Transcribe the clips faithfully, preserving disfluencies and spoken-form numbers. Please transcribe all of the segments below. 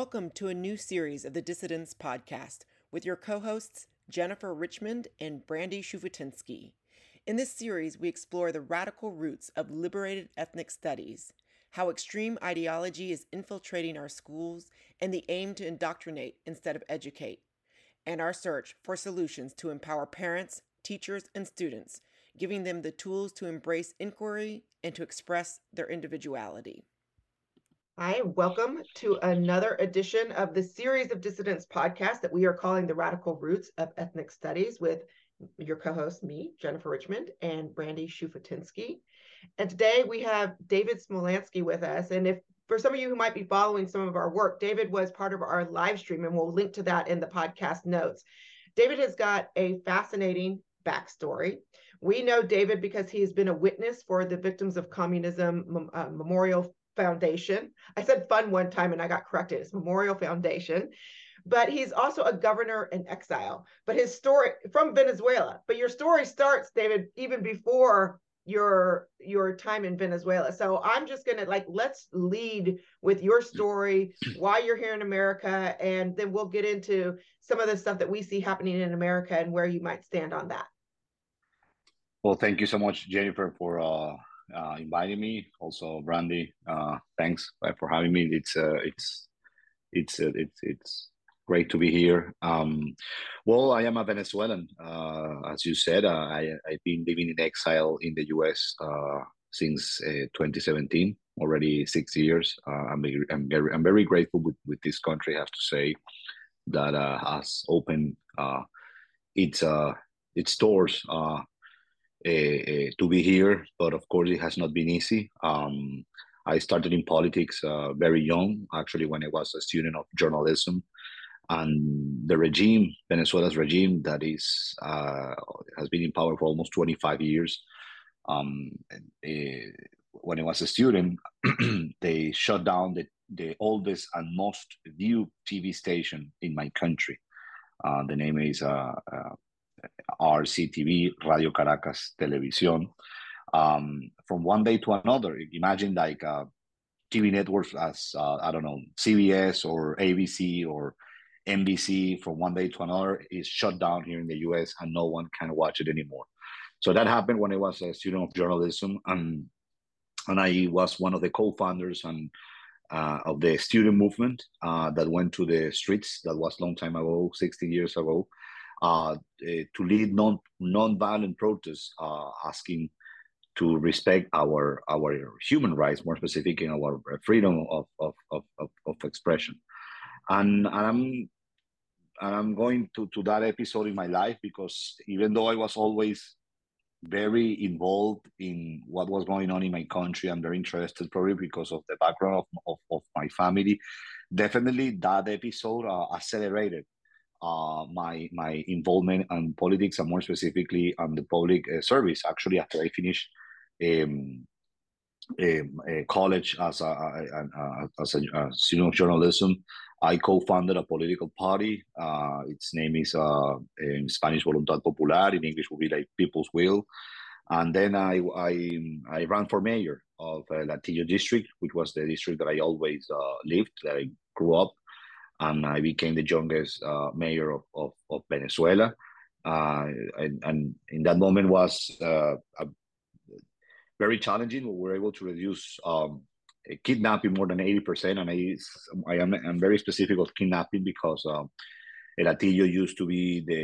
Welcome to a new series of the Dissidents Podcast with your co-hosts Jennifer Richmond and Brandy Shufutinsky. In this series, we explore the radical roots of liberated ethnic studies, how extreme ideology is infiltrating our schools, and the aim to indoctrinate instead of educate, and our search for solutions to empower parents, teachers, and students, giving them the tools to embrace inquiry and to express their individuality. Hi, welcome to another edition of the series of Dissidents Podcast that we are calling The Radical Roots of Ethnic Studies with your co-host, me, Jennifer Richmond, and Brandy Shufutinsky. And today we have David Smolansky with us. And if for some of you who might be following some of our work, David was part of our live stream, and we'll link to that in the podcast notes. David has got a fascinating backstory. We know David because he has been a witness for the Victims of Communism uh, Memorial Foundation. I said fun one time and I got corrected. It's Memorial Foundation. But he's also a governor in exile. But his story from Venezuela. But your story starts, David, even before your your time in Venezuela. So I'm just going to like, let's lead with your story, why you're here in America, and then we'll get into some of the stuff that we see happening in America and where you might stand on that. Well, thank you so much, Jennifer, for uh Uh, inviting me. Also, Brandy, uh, thanks for having me. It's uh, it's it's uh, it's it's great to be here. Um, well, I am a Venezuelan, uh, as you said. Uh, I I've been living in exile in the U S Uh, since uh, twenty seventeen, already six years. Uh, I'm I'm very, I'm very grateful with, with this country. I have to say that uh, has opened uh, its uh, its doors. Uh, Uh, to be here, but of course it has not been easy. Um, I started in politics uh, very young, actually when I was a student of journalism, and the regime, Venezuela's regime, that is uh, has been in power for almost twenty-five years. Um, uh, when I was a student, they shut down the, the oldest and most viewed T V station in my country. Uh, the name is Uh, uh, R C T V, Radio Caracas Televisión. Um, from one day to another, imagine like uh, T V networks as, uh, I don't know, C B S or A B C or N B C, from one day to another is shut down here in the U S and no one can watch it anymore. So that happened when I was a student of journalism, and and I was one of the co-founders and uh, of the student movement uh, that went to the streets. That was a long time ago, sixteen years ago. Uh, to lead non non-violent protests, uh, asking to respect our our human rights, more specifically our freedom of of of, of expression. And, and I'm and I'm going to, to that episode in my life because even though I was always very involved in what was going on in my country, I'm very interested probably because of the background of of, of my family. Definitely, that episode uh, accelerated Uh, my my involvement in politics, and more specifically on the public uh, service. Actually, after I finished um, um, uh, college as a, a, a as a, a student of journalism, I co-founded a political party. Uh, its name is uh, in Spanish Voluntad Popular. In English, would be like People's Will. And then I I, I ran for mayor of El Atillo district, which was the district that I always uh, lived, that I grew up. And I became the youngest uh, mayor of, of, of Venezuela. Uh, and, and in that moment was uh, a, very challenging. We were able to reduce um, kidnapping more than eighty percent. And I, I am I'm very specific of kidnapping because um, El Atillo used to be the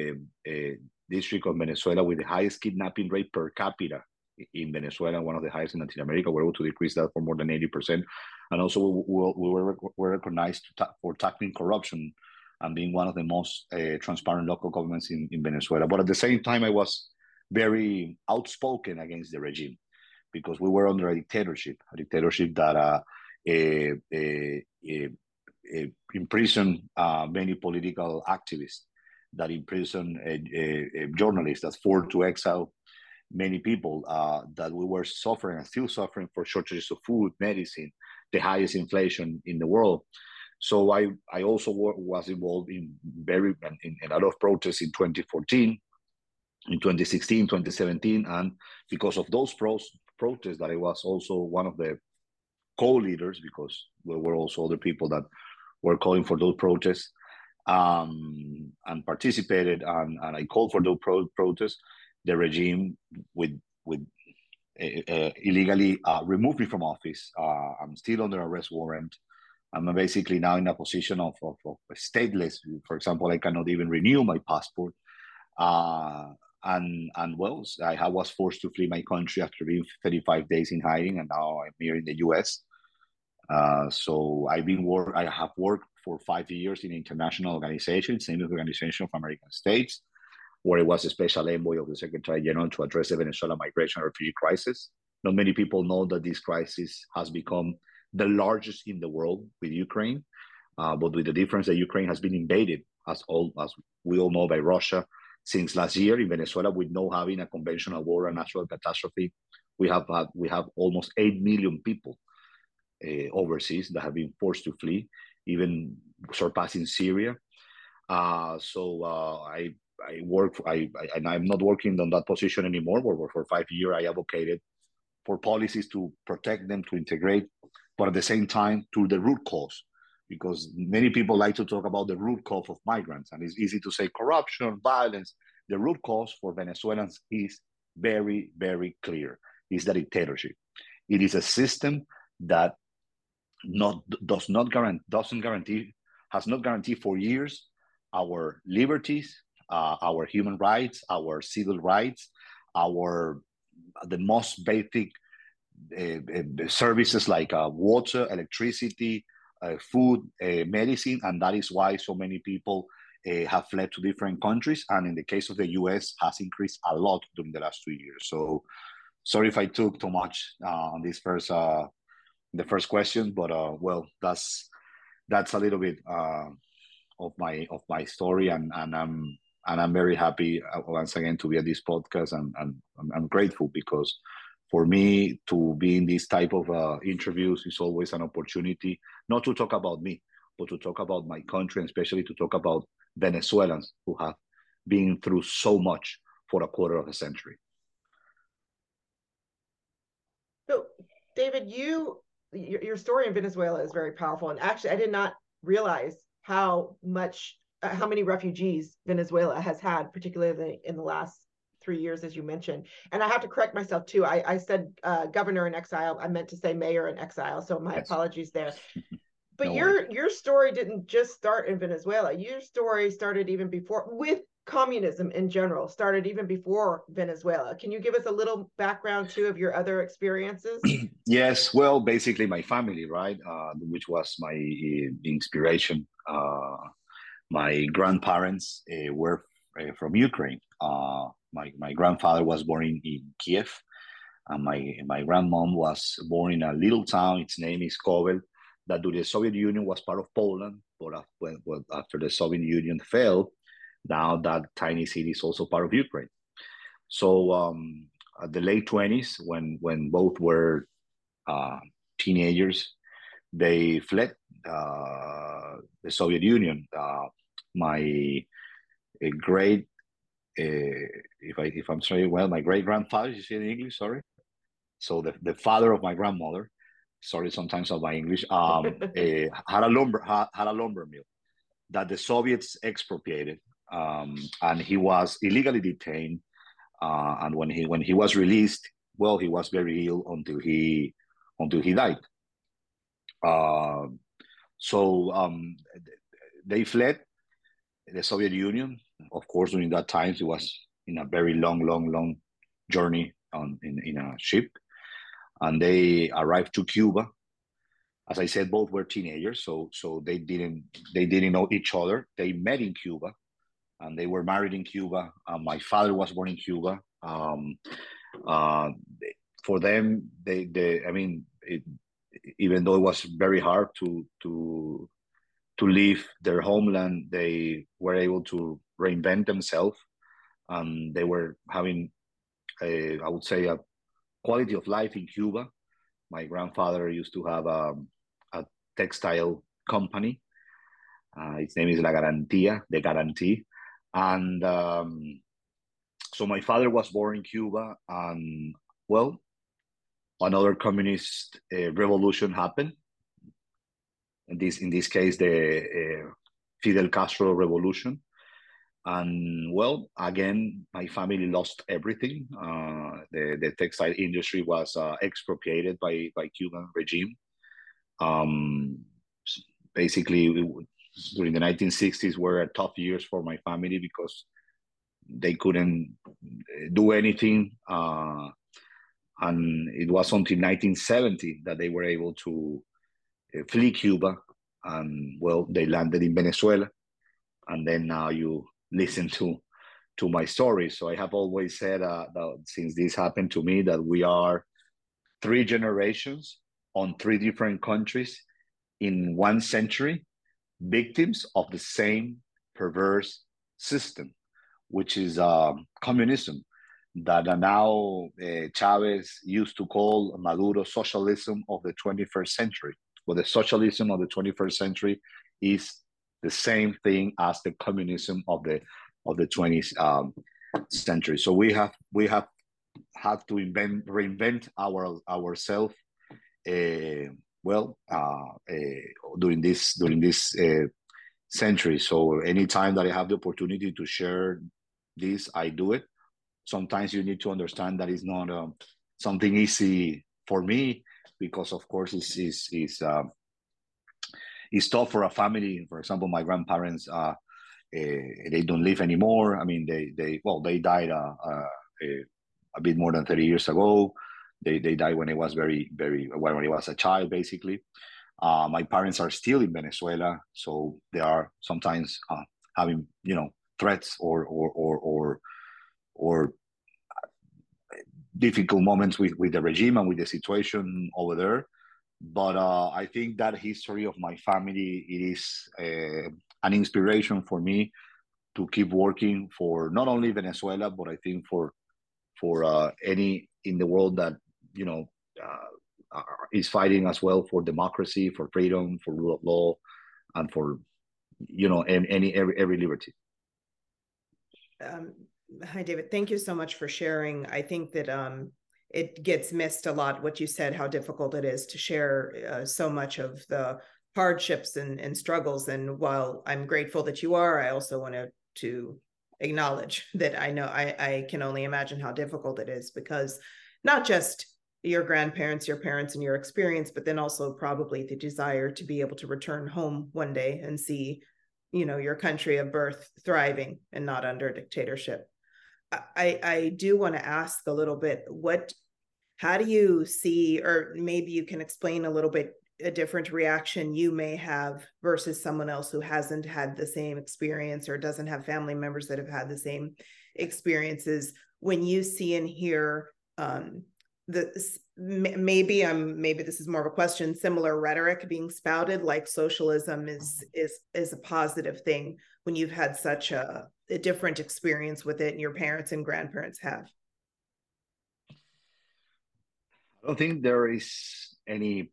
uh, district of Venezuela with the highest kidnapping rate per capita in Venezuela, one of the highest in Latin America. We were able to decrease that for more than eighty percent. And also we, we, we were, were recognized for tackling corruption and being one of the most uh, transparent local governments in, in Venezuela. But at the same time, I was very outspoken against the regime because we were under a dictatorship, a dictatorship that uh, eh, eh, eh, eh, imprisoned uh, many political activists, that imprisoned uh, uh, journalists, that forced to exile many people, uh, that we were suffering and still suffering for shortages of food, medicine, the highest inflation in the world. So I, I also w- was involved in very in, in a lot of protests in twenty fourteen, in twenty sixteen, twenty seventeen. And because of those pros- protests that I was also one of the co-leaders, because there were also other people that were calling for those protests um, and participated, and, and I called for those pro protests. The regime with with uh, illegally uh, removed me from office. Uh, I'm still under arrest warrant. I'm basically now in a position of, of, of stateless. For example, I cannot even renew my passport. Uh, and, and well, I was forced to flee my country after being thirty-five days in hiding, and now I'm here in the U S. Uh, so I've been work. I have worked for five years in international organizations, same as Organization of American States, where I was a special envoy of the Secretary General to address the Venezuela migration and refugee crisis. Not many people know that this crisis has become the largest in the world with Ukraine, uh, but with the difference that Ukraine has been invaded, as all as we all know, by Russia since last year. In Venezuela, with no having a conventional war and natural catastrophe, we have had, we have almost eight million people uh, overseas that have been forced to flee, even surpassing Syria. Uh, so uh, I I work I, I and I'm not working on that position anymore. But for five years, I advocated for policies to protect them, to integrate, but at the same time, to the root cause, because many people like to talk about the root cause of migrants, and it's easy to say corruption, violence. The root cause for Venezuelans is very, very clear. It's the dictatorship. It is a system that not does not guarantee, doesn't guarantee, has not guaranteed for years our liberties, uh, our human rights, our civil rights, our the most basic Uh, uh, services like uh, water, electricity, uh, food, uh, medicine, and that is why so many people uh, have fled to different countries, and in the case of the U S has increased a lot during the last two years. So sorry if I took too much uh, on this first, uh, the first question, but uh, well, that's that's a little bit uh, of my of my story, and and I'm and I'm very happy uh, once again to be at this podcast, and, and I'm grateful because for me to be in this type of uh, interviews is always an opportunity, not to talk about me, but to talk about my country, and especially to talk about Venezuelans who have been through so much for a quarter of a century. So, David, you your, your story in Venezuela is very powerful, and actually, I did not realize how much, uh, how many refugees Venezuela has had, particularly in the last three years, as you mentioned. And I have to correct myself too. I, I said uh, governor in exile. I meant to say mayor in exile. So my yes. apologies there. But no your worries. Your story didn't just start in Venezuela. Your story started even before, with communism in general, started even before Venezuela. Can you give us a little background too of your other experiences? Yes. Well, basically my family, right, uh, which was my inspiration. Uh, my grandparents uh, were uh, from Ukraine. Uh, My, my grandfather was born in, in Kiev, and my, my grandmom was born in a little town. Its name is Kovel, that during the Soviet Union was part of Poland, but after, well, after the Soviet Union fell, now that tiny city is also part of Ukraine. So um, at the late twenties, when, when both were uh, teenagers, they fled uh, the Soviet Union. Uh, my great Uh, if I if I'm sorry, well, my great grandfather, you see in English, sorry. So the, the father of my grandmother, sorry, sometimes of my English, um, uh, had a lumber had, had a lumber mill that the Soviets expropriated, um, and he was illegally detained. Uh, and when he when he was released, well, he was very ill until he until he died. Uh, so um, they fled the Soviet Union. Of course, during that time, it was in a very long, long, long journey on in, in a ship. And they arrived to Cuba. As I said, both were teenagers, so so they didn't they didn't know each other. They met in Cuba, and they were married in Cuba. Uh, my father was born in Cuba. Um, uh, for them, they they I mean, it, even though it was very hard to to to leave their homeland, they were able to reinvent themselves. Um, they were having, a, I would say, a quality of life in Cuba. My grandfather used to have a, a textile company. Uh, its name is La Garantía, the Garantee. And um, so my father was born in Cuba, and well, another communist uh, revolution happened. in this, in this case, the uh, Fidel Castro revolution. And well, again, my family lost everything. Uh, the, the textile industry was uh, expropriated by, by Cuban regime. Um, basically, it, during the nineteen sixties were tough years for my family because they couldn't do anything. Uh, and it was until nineteen seventy that they were able to flee Cuba. And well, they landed in Venezuela. And then now you listen to to my story. So I have always said uh, that since this happened to me, that we are three generations on three different countries in one century, victims of the same perverse system, which is um, communism, that are now uh, Chavez used to call Maduro socialism of the twenty-first century. Well, the socialism of the twenty-first century is the same thing as the communism of the of the twentieth um, century. So we have we have had to invent reinvent our ourselves. Uh, well, uh, uh, during this during this uh, century. So anytime that I have the opportunity to share this, I do it. Sometimes you need to understand that it's not um, something easy for me because, of course, it's is is. Uh, It's tough for a family. For example, my grandparents, uh, uh, they don't live anymore. I mean, they, they well, they died uh, uh, a bit more than thirty years ago. They they died when I was very, very, when I was a child, basically. Uh, my parents are still in Venezuela, so they are sometimes uh, having, you know, threats or or or or, or difficult moments with, with the regime and with the situation over there. But uh, I think that history of my family, it is uh, an inspiration for me to keep working for not only Venezuela, but I think for for uh, any in the world that, you know, uh, is fighting as well for democracy, for freedom, for rule of law, and for, you know, any every, every liberty. Um, hi, David. Thank you so much for sharing. I think that um... it gets missed a lot, what you said, how difficult it is to share uh, so much of the hardships and, and struggles. And while I'm grateful that you are, I also want to, to acknowledge that I know I, I can only imagine how difficult it is, because not just your grandparents, your parents and your experience, but then also probably the desire to be able to return home one day and see, you know, your country of birth thriving and not under dictatorship. I, I do want to ask a little bit, what, how do you see, or maybe you can explain a little bit a different reaction you may have versus someone else who hasn't had the same experience or doesn't have family members that have had the same experiences when you see and hear um, the, maybe I'm, maybe this is more of a question, similar rhetoric being spouted, like socialism is, is, is a positive thing when you've had such a, a different experience with it, and your parents and grandparents have? I don't think there is any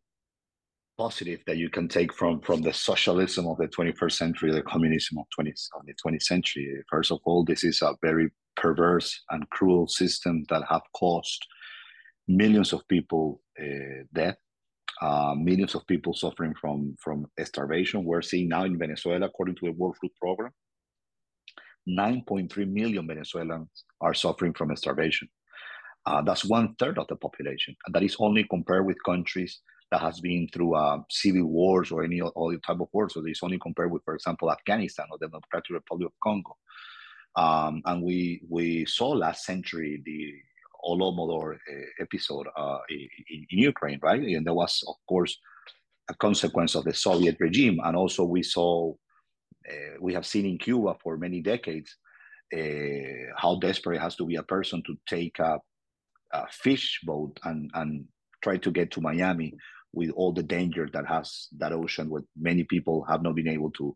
positive that you can take from from the socialism of the twenty-first century, the communism of, twentieth, of the twentieth century. First of all, this is a very perverse and cruel system that have caused millions of people uh, death, uh, millions of people suffering from from starvation. We're seeing now in Venezuela, according to the World Food Program, nine point three million Venezuelans are suffering from starvation. Uh, that's one third of the population. And that is only compared with countries that has been through uh, civil wars or any other type of war. So it's only compared with, for example, Afghanistan or the Democratic Republic of Congo. Um, and we we saw last century the Holodomor uh, episode uh, in, in Ukraine, right? And that was, of course, a consequence of the Soviet regime. And also we saw Uh, we have seen in Cuba for many decades uh, how desperate has to be a person to take a, a fish boat and, and try to get to Miami with all the danger that has that ocean, where many people have not been able to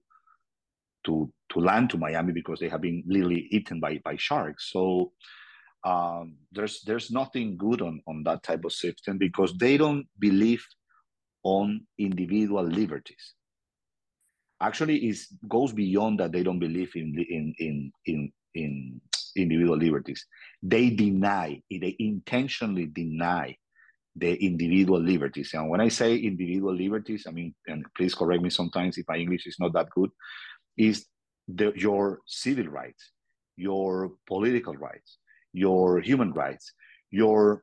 to to land to Miami because they have been literally eaten by, by sharks. So um, there's there's nothing good on, on that type of system, because they don't believe on individual liberties. Actually, it goes beyond that. They don't believe in in in in, in individual liberties. They deny. They intentionally deny the individual liberties. And when I say individual liberties, I mean, and please correct me sometimes if my English is not that good, is the, your civil rights, your political rights, your human rights, your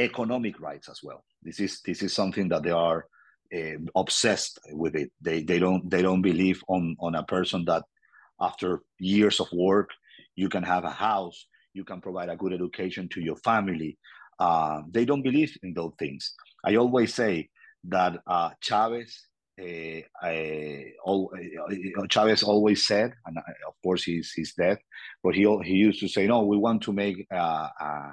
economic rights as well. This is this is something that they are uh, obsessed with. It. They they don't they don't believe on on a person that after years of work you can have a house, you can provide a good education to your family. Uh, they don't believe in those things. I always say that uh, Chavez, uh, I, all, uh, Chavez always said, and of course he's, he's dead, but he he used to say, no, we want to make uh, uh,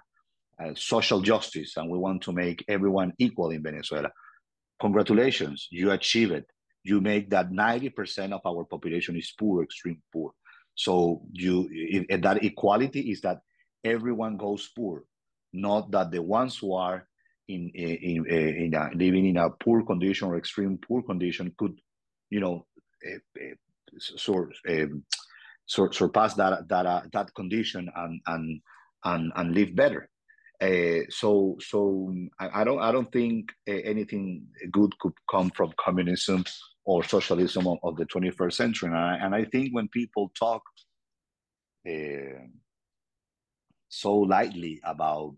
uh, social justice and we want to make everyone equal in Venezuela. Congratulations, you achieve it. You make that ninety percent of our population is poor, extreme poor. So you it, that equality is that everyone goes poor. Not that the ones who are in in, in, in a, living in a poor condition or extreme poor condition could, you know, uh, uh, sur um, sur surpass that that uh, that condition and and and and live better. Uh, so so I, I don't I don't think uh, anything good could come from communism or socialism of, of the twenty-first century. And I, and I think when people talk. Uh, so lightly about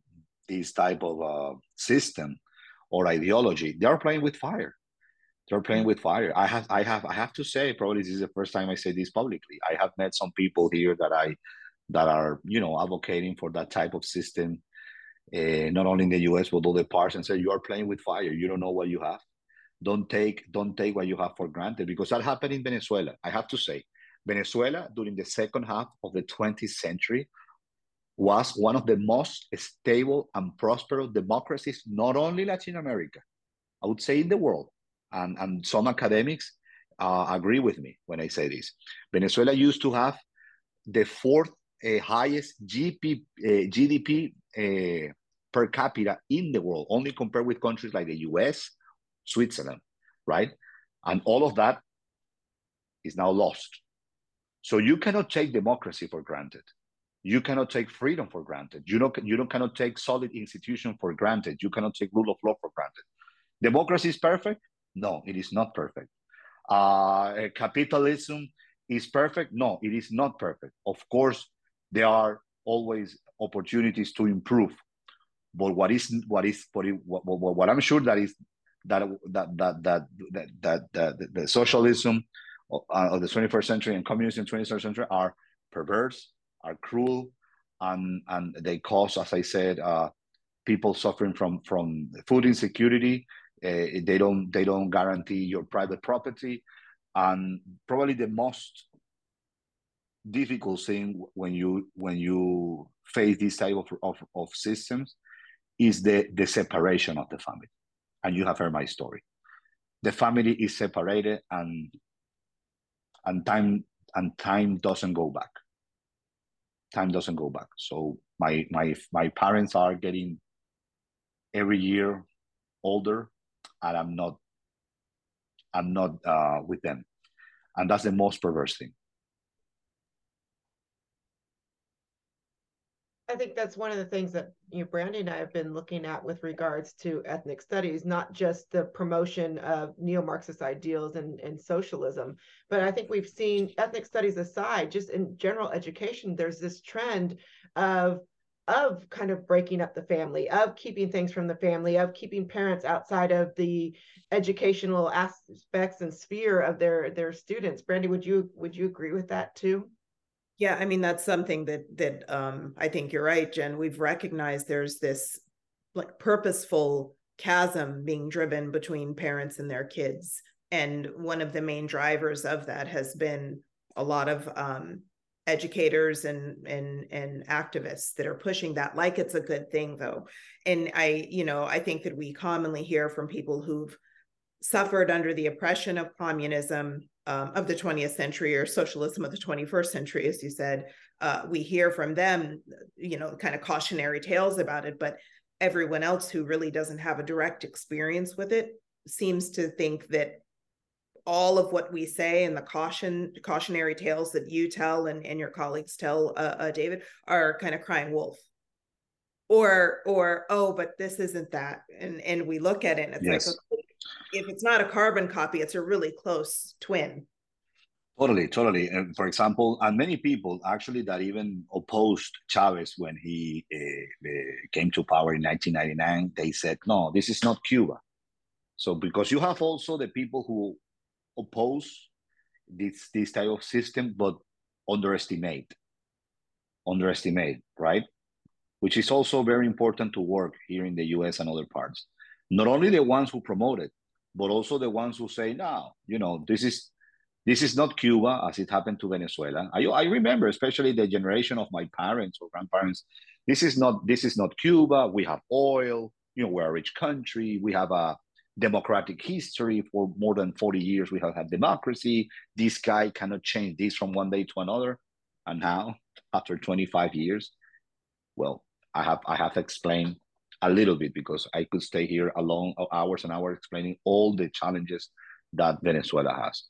this type of uh, system or ideology, they are playing with fire. They're playing with fire. I have, I have, I have to say, probably this is the first time I say this publicly. I have met some people here that I, that are, you know, advocating for that type of system, uh, not only in the U S but all the parts, and say you are playing with fire. You don't know what you have. Don't take, don't take what you have for granted, because that happened in Venezuela. I have to say, Venezuela during the second half of the twentieth century was one of the most stable and prosperous democracies, not only Latin America, I would say in the world. And, and some academics uh, agree with me when I say this. Venezuela used to have the fourth uh, highest G D P uh, per capita in the world, only compared with countries like the U S, Switzerland, right? And all of that is now lost. So you cannot take democracy for granted. You cannot take freedom for granted. You don't, you don't, cannot take solid institution for granted. You cannot take rule of law for granted. Democracy is perfect? No, it is not perfect. Uh, capitalism is perfect? No, it is not perfect. Of course, there are always opportunities to improve. But what is what is what, what, what, what I'm sure that is that that that that that, that, that the, the socialism of, uh, of the twenty-first century and communism in the twenty-first century are perverse, are cruel, and, and they cause, as I said, uh, people suffering from, from food insecurity. Uh, they don't they don't guarantee your private property. And probably the most difficult thing when you when you face this type of, of, of systems is the, the separation of the family. And you have heard my story. The family is separated and and time and time doesn't go back. Time doesn't go back. So my my my parents are getting every year older, and I'm not I'm not uh, with them, and that's the most perverse thing. I think that's one of the things that you, Brandy, and I have been looking at with regards to ethnic studies, not just the promotion of neo-Marxist ideals and, and socialism, but I think we've seen, ethnic studies aside, just in general education, there's this trend of of kind of breaking up the family, of keeping things from the family, of keeping parents outside of the educational aspects and sphere of their their students. Brandy, would you would you agree with that too? Yeah, I mean, that's something that that um, I think you're right, Jen. We've recognized there's this like purposeful chasm being driven between parents and their kids. And one of the main drivers of that has been a lot of um, educators and, and, and activists that are pushing that like it's a good thing, though. And I, you know, I think that we commonly hear from people who've suffered under the oppression of communism Um, of the twentieth century or socialism of the twenty-first century, as you said, uh, we hear from them, you know, kind of cautionary tales about it, but everyone else who really doesn't have a direct experience with it seems to think that all of what we say and the caution, cautionary tales that you tell and, and your colleagues tell, uh, uh, David, are kind of crying wolf. or, or, oh, but this isn't that. And, and we look at it and it's yes. like, okay, if it's not a carbon copy, it's a really close twin. Totally, totally. And for example, and many people actually that even opposed Chavez when he uh, uh, came to power in nineteen ninety-nine, they said, no, this is not Cuba. So because you have also the people who oppose this, this type of system, but underestimate, underestimate, right? Which is also very important to work here in the U S and other parts. Not only the ones who promote it, but also the ones who say, no, you know, this is, This is not Cuba, as it happened to Venezuela. I, I remember, especially the generation of my parents or grandparents, this is not this is not Cuba. We have oil. You know, we're a rich country. We have a democratic history. For more than forty years, we have had democracy. This guy cannot change this from one day to another. And now, after twenty-five years, well, I have I have explained a little bit because I could stay here a long hours and hours explaining all the challenges that Venezuela has.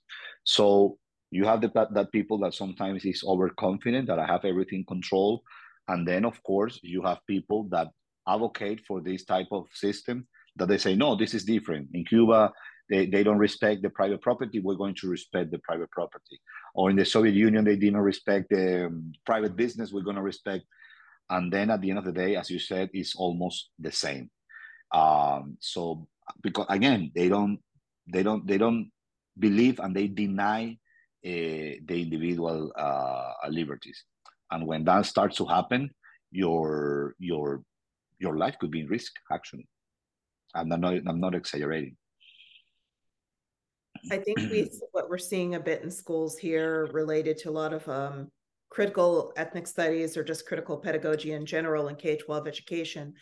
So you have the, that, that people that sometimes is overconfident that I have everything controlled. And then, of course, you have people that advocate for this type of system that they say, no, this is different. In Cuba, they, they don't respect the private property. We're going to respect the private property. Or in the Soviet Union, they didn't respect the um, private business. We're going to respect. And then at the end of the day, as you said, it's almost the same. Um, so because, again, they don't, They don't. They don't believe, and they deny uh, the individual uh, liberties. And when that starts to happen, your your your life could be in risk. Actually, I'm not. I'm not exaggerating. I think we what we're seeing a bit in schools here related to a lot of um, critical ethnic studies or just critical pedagogy in general in K twelve education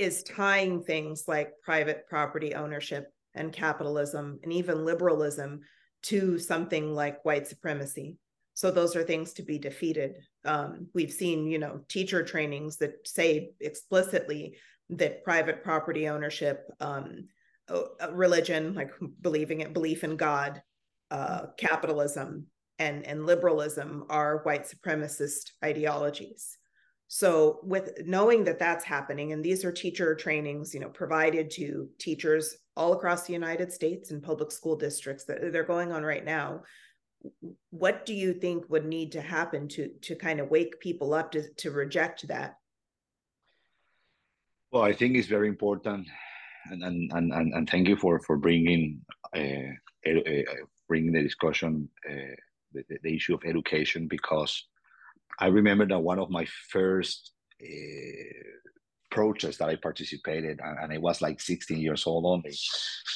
is tying things like private property ownership and capitalism and even liberalism to something like white supremacy. So those are things to be defeated. Um, we've seen, you know, teacher trainings that say explicitly that private property ownership, um, religion, like believing it, belief in God, uh, capitalism, and, and liberalism are white supremacist ideologies. So with knowing that that's happening, and these are teacher trainings, you know, provided to teachers all across the United States and public school districts that they're going on right now, what do you think would need to happen to, to kind of wake people up to, to reject that? Well, I think it's very important. And and and, and thank you for, for bringing, uh, uh, bringing the discussion, uh, the, the issue of education, because I remember that one of my first uh, protests that I participated, and, and I was like sixteen years old only,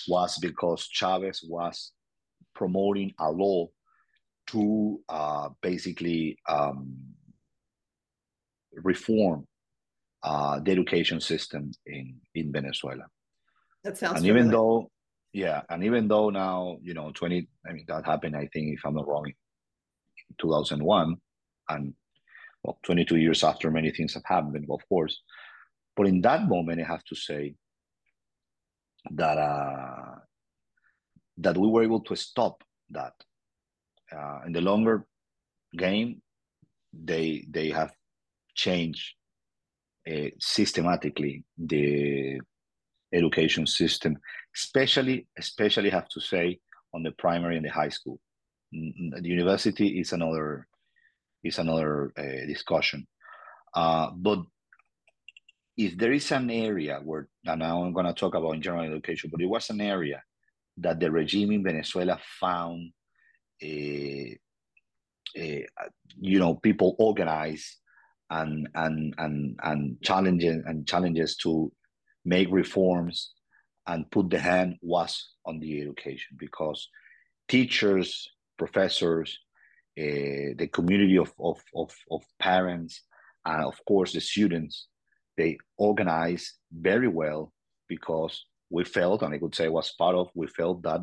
was because Chavez was promoting a law to uh, basically um, reform uh, the education system in, in Venezuela. That sounds and familiar. Even though, yeah, and even though now, you know, twenty, I mean, that happened, I think, if I'm not wrong, in two thousand one, and well, twenty-two years after, many things have happened, of course. But in that moment, I have to say that uh, that we were able to stop that. Uh, in the longer game, they they have changed uh, systematically the education system, especially especially have to say on the primary and the high school. The university is another. Is another uh, discussion. Uh, but if there is an area where, and now I'm going to talk about in general education, but it was an area that the regime in Venezuela found, a, a, you know, people organized and and and and challenges and challenges to make reforms and put the hand was on the education, because teachers, professors, Uh, the community of, of, of, of parents, and of course the students, they organized very well, because we felt, and I could say was part of, we felt that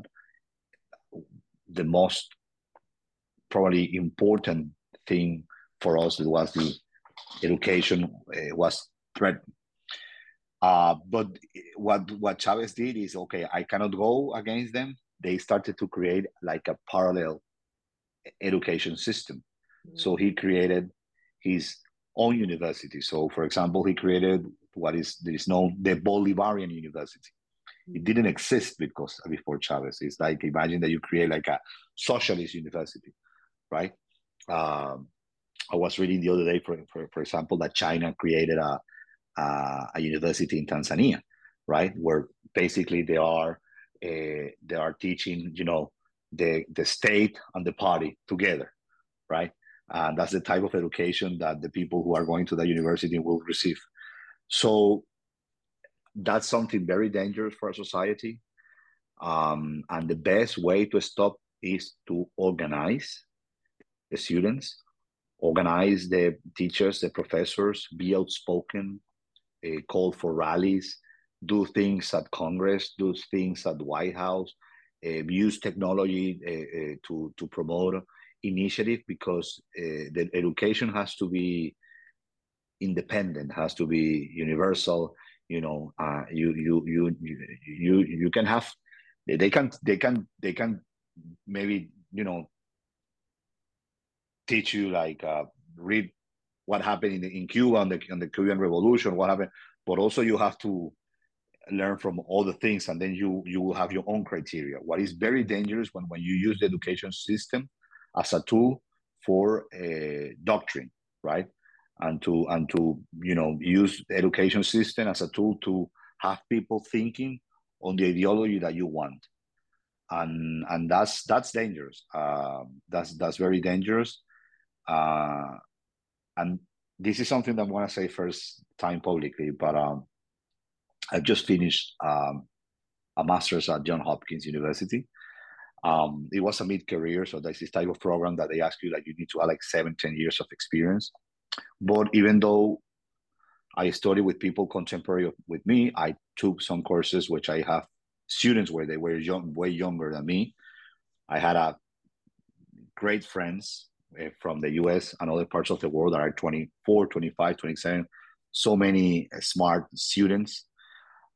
the most probably important thing for us was the education uh, was threatened. Uh, but what, what Chavez did is, okay, I cannot go against them. They started to create like a parallel education system. Mm-hmm. So he created his own university. So for example, he created what is there is known the Bolivarian University. It didn't exist because before Chavez. It's like, imagine that you create like a socialist university, right? Um, I was reading the other day, for for, for example, that China created a, a a university in Tanzania, right, where basically they are uh, they are teaching, you know, the the state and the party together, right? And that's the type of education that the people who are going to the university will receive. So that's something very dangerous for our society. Um, and the best way to stop is to organize the students, organize the teachers, the professors, be outspoken, uh, call for rallies, do things at Congress, do things at the White House, uh, use technology uh, uh, to, to promote initiative, because uh, the education has to be independent, has to be universal. You know, uh, you, you you you you you can have, they can they can they can maybe, you know, teach you like uh, read what happened in the, in Cuba and the, and the Cuban Revolution, what happened, but also you have to learn from all the things, and then you you will have your own criteria. What is very dangerous when when you use the education system as a tool for a doctrine, right? And to and to you know, use the education system as a tool to have people thinking on the ideology that you want, and and that's that's dangerous. Uh, that's that's very dangerous. Uh, and this is something that I want to say first time publicly. But um, I just finished um, a master's at Johns Hopkins University. Um, it was a mid-career, so there's this type of program that they ask you like you need to have like seven, ten years of experience. But even though I studied with people contemporary with me, I took some courses which I have students where they were young, way younger than me. I had a great friends from the U S and other parts of the world that are twenty-four, twenty-five, twenty-seven, so many smart students.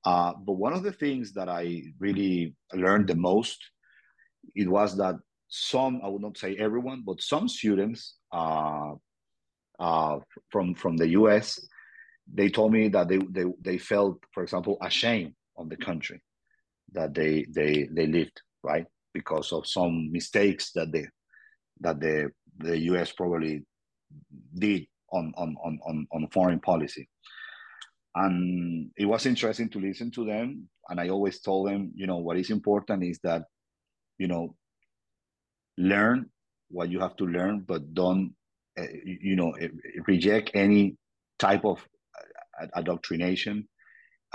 Uh, but one of the things that I really learned the most, it was that some, I would not say everyone, but some students, uh, Uh, from from the U S, they told me that they, they they felt, for example, ashamed on the country that they they they lived, right, because of some mistakes that they that the the U S probably did on on on on on foreign policy. And it was interesting to listen to them. And I always told them, you know, what is important is that, you know, learn what you have to learn, but don't, you know, reject any type of indoctrination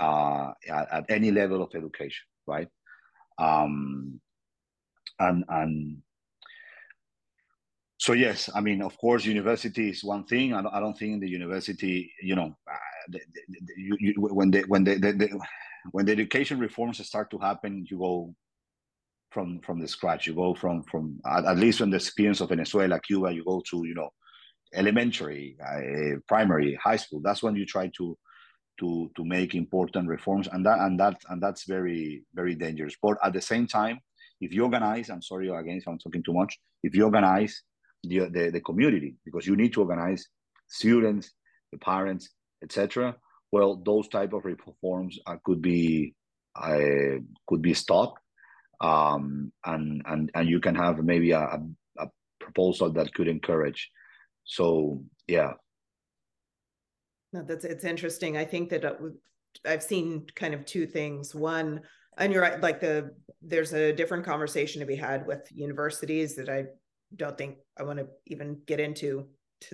uh, at, at any level of education, right? Um, and and so yes, I mean, of course, university is one thing. I don't, I don't think the university, you know, uh, the, the, the, you, you, when the when the, the, the when the education reforms start to happen, you go from from the scratch. You go from from at, at least from the experience of Venezuela, Cuba. You go to, you know, elementary, uh, primary, high school. That's when you try to to to make important reforms, and that and that and that's very, very dangerous. But at the same time, if you organize, I'm sorry again if I'm talking too much. If you organize the the, the community, because you need to organize students, the parents, et cetera. Well, those type of reforms uh, could be uh, could be stopped, um, and and and you can have maybe a, a proposal that could encourage. So, yeah. No, that's, it's interesting. I think that I've seen kind of two things. One, and you're right, like the, there's a different conversation to be had with universities that I don't think I want to even get into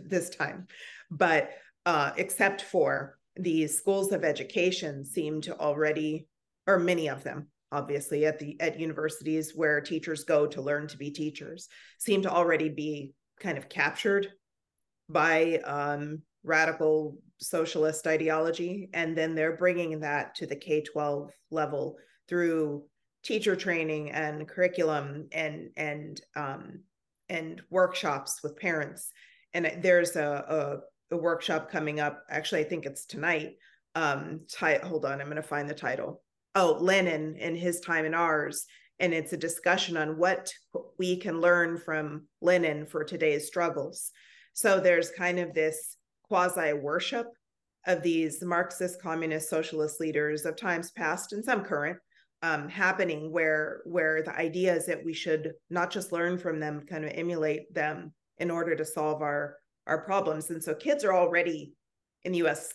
this time, but uh, except for the schools of education seem to already, or many of them, obviously at the, at universities where teachers go to learn to be teachers, seem to already be kind of captured by um, radical socialist ideology. And then they're bringing that to the K twelve level through teacher training and curriculum and and um, and workshops with parents. And there's a, a, a workshop coming up. Actually, I think it's tonight. Um, hold on, I'm going to find the title. Oh, Lenin and His Time and Ours. And it's a discussion on what we can learn from Lenin for today's struggles. So there's kind of this quasi worship of these Marxist, communist, socialist leaders of times past and some current um, happening, where where the idea is that we should not just learn from them, kind of emulate them in order to solve our our problems. And so kids are already in the U S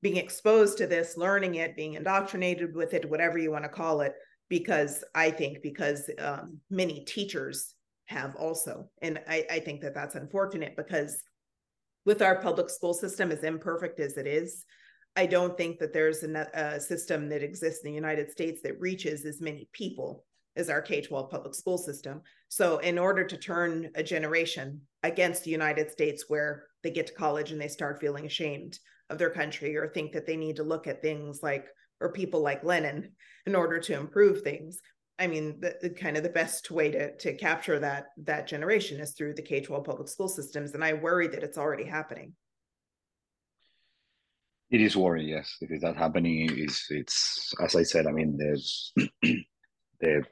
being exposed to this, learning it, being indoctrinated with it, whatever you want to call it, because I think because um, many teachers have also. And I, I think that that's unfortunate, because with our public school system, as imperfect as it is, I don't think that there's a, a system that exists in the United States that reaches as many people as our K twelve public school system. So in order to turn a generation against the United States, where they get to college and they start feeling ashamed of their country, or think that they need to look at things like, or people like Lenin in order to improve things. I mean, the, the kind of the best way to, to capture that, that generation is through the K twelve public school systems. And I worry that it's already happening. It is worrying, yes. It is that happening. It's, it's as I said, I mean, there's the,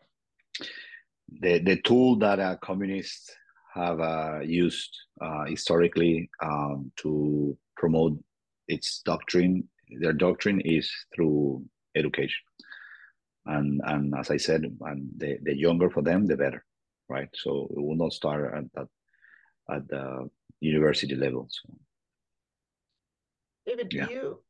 the, the tool that uh, communists have uh, used uh, historically um, to promote its doctrine, their doctrine is through education. And and as I said, and the, the younger for them, the better, right? So it will not start at that, at the university level. So. David, yeah. you,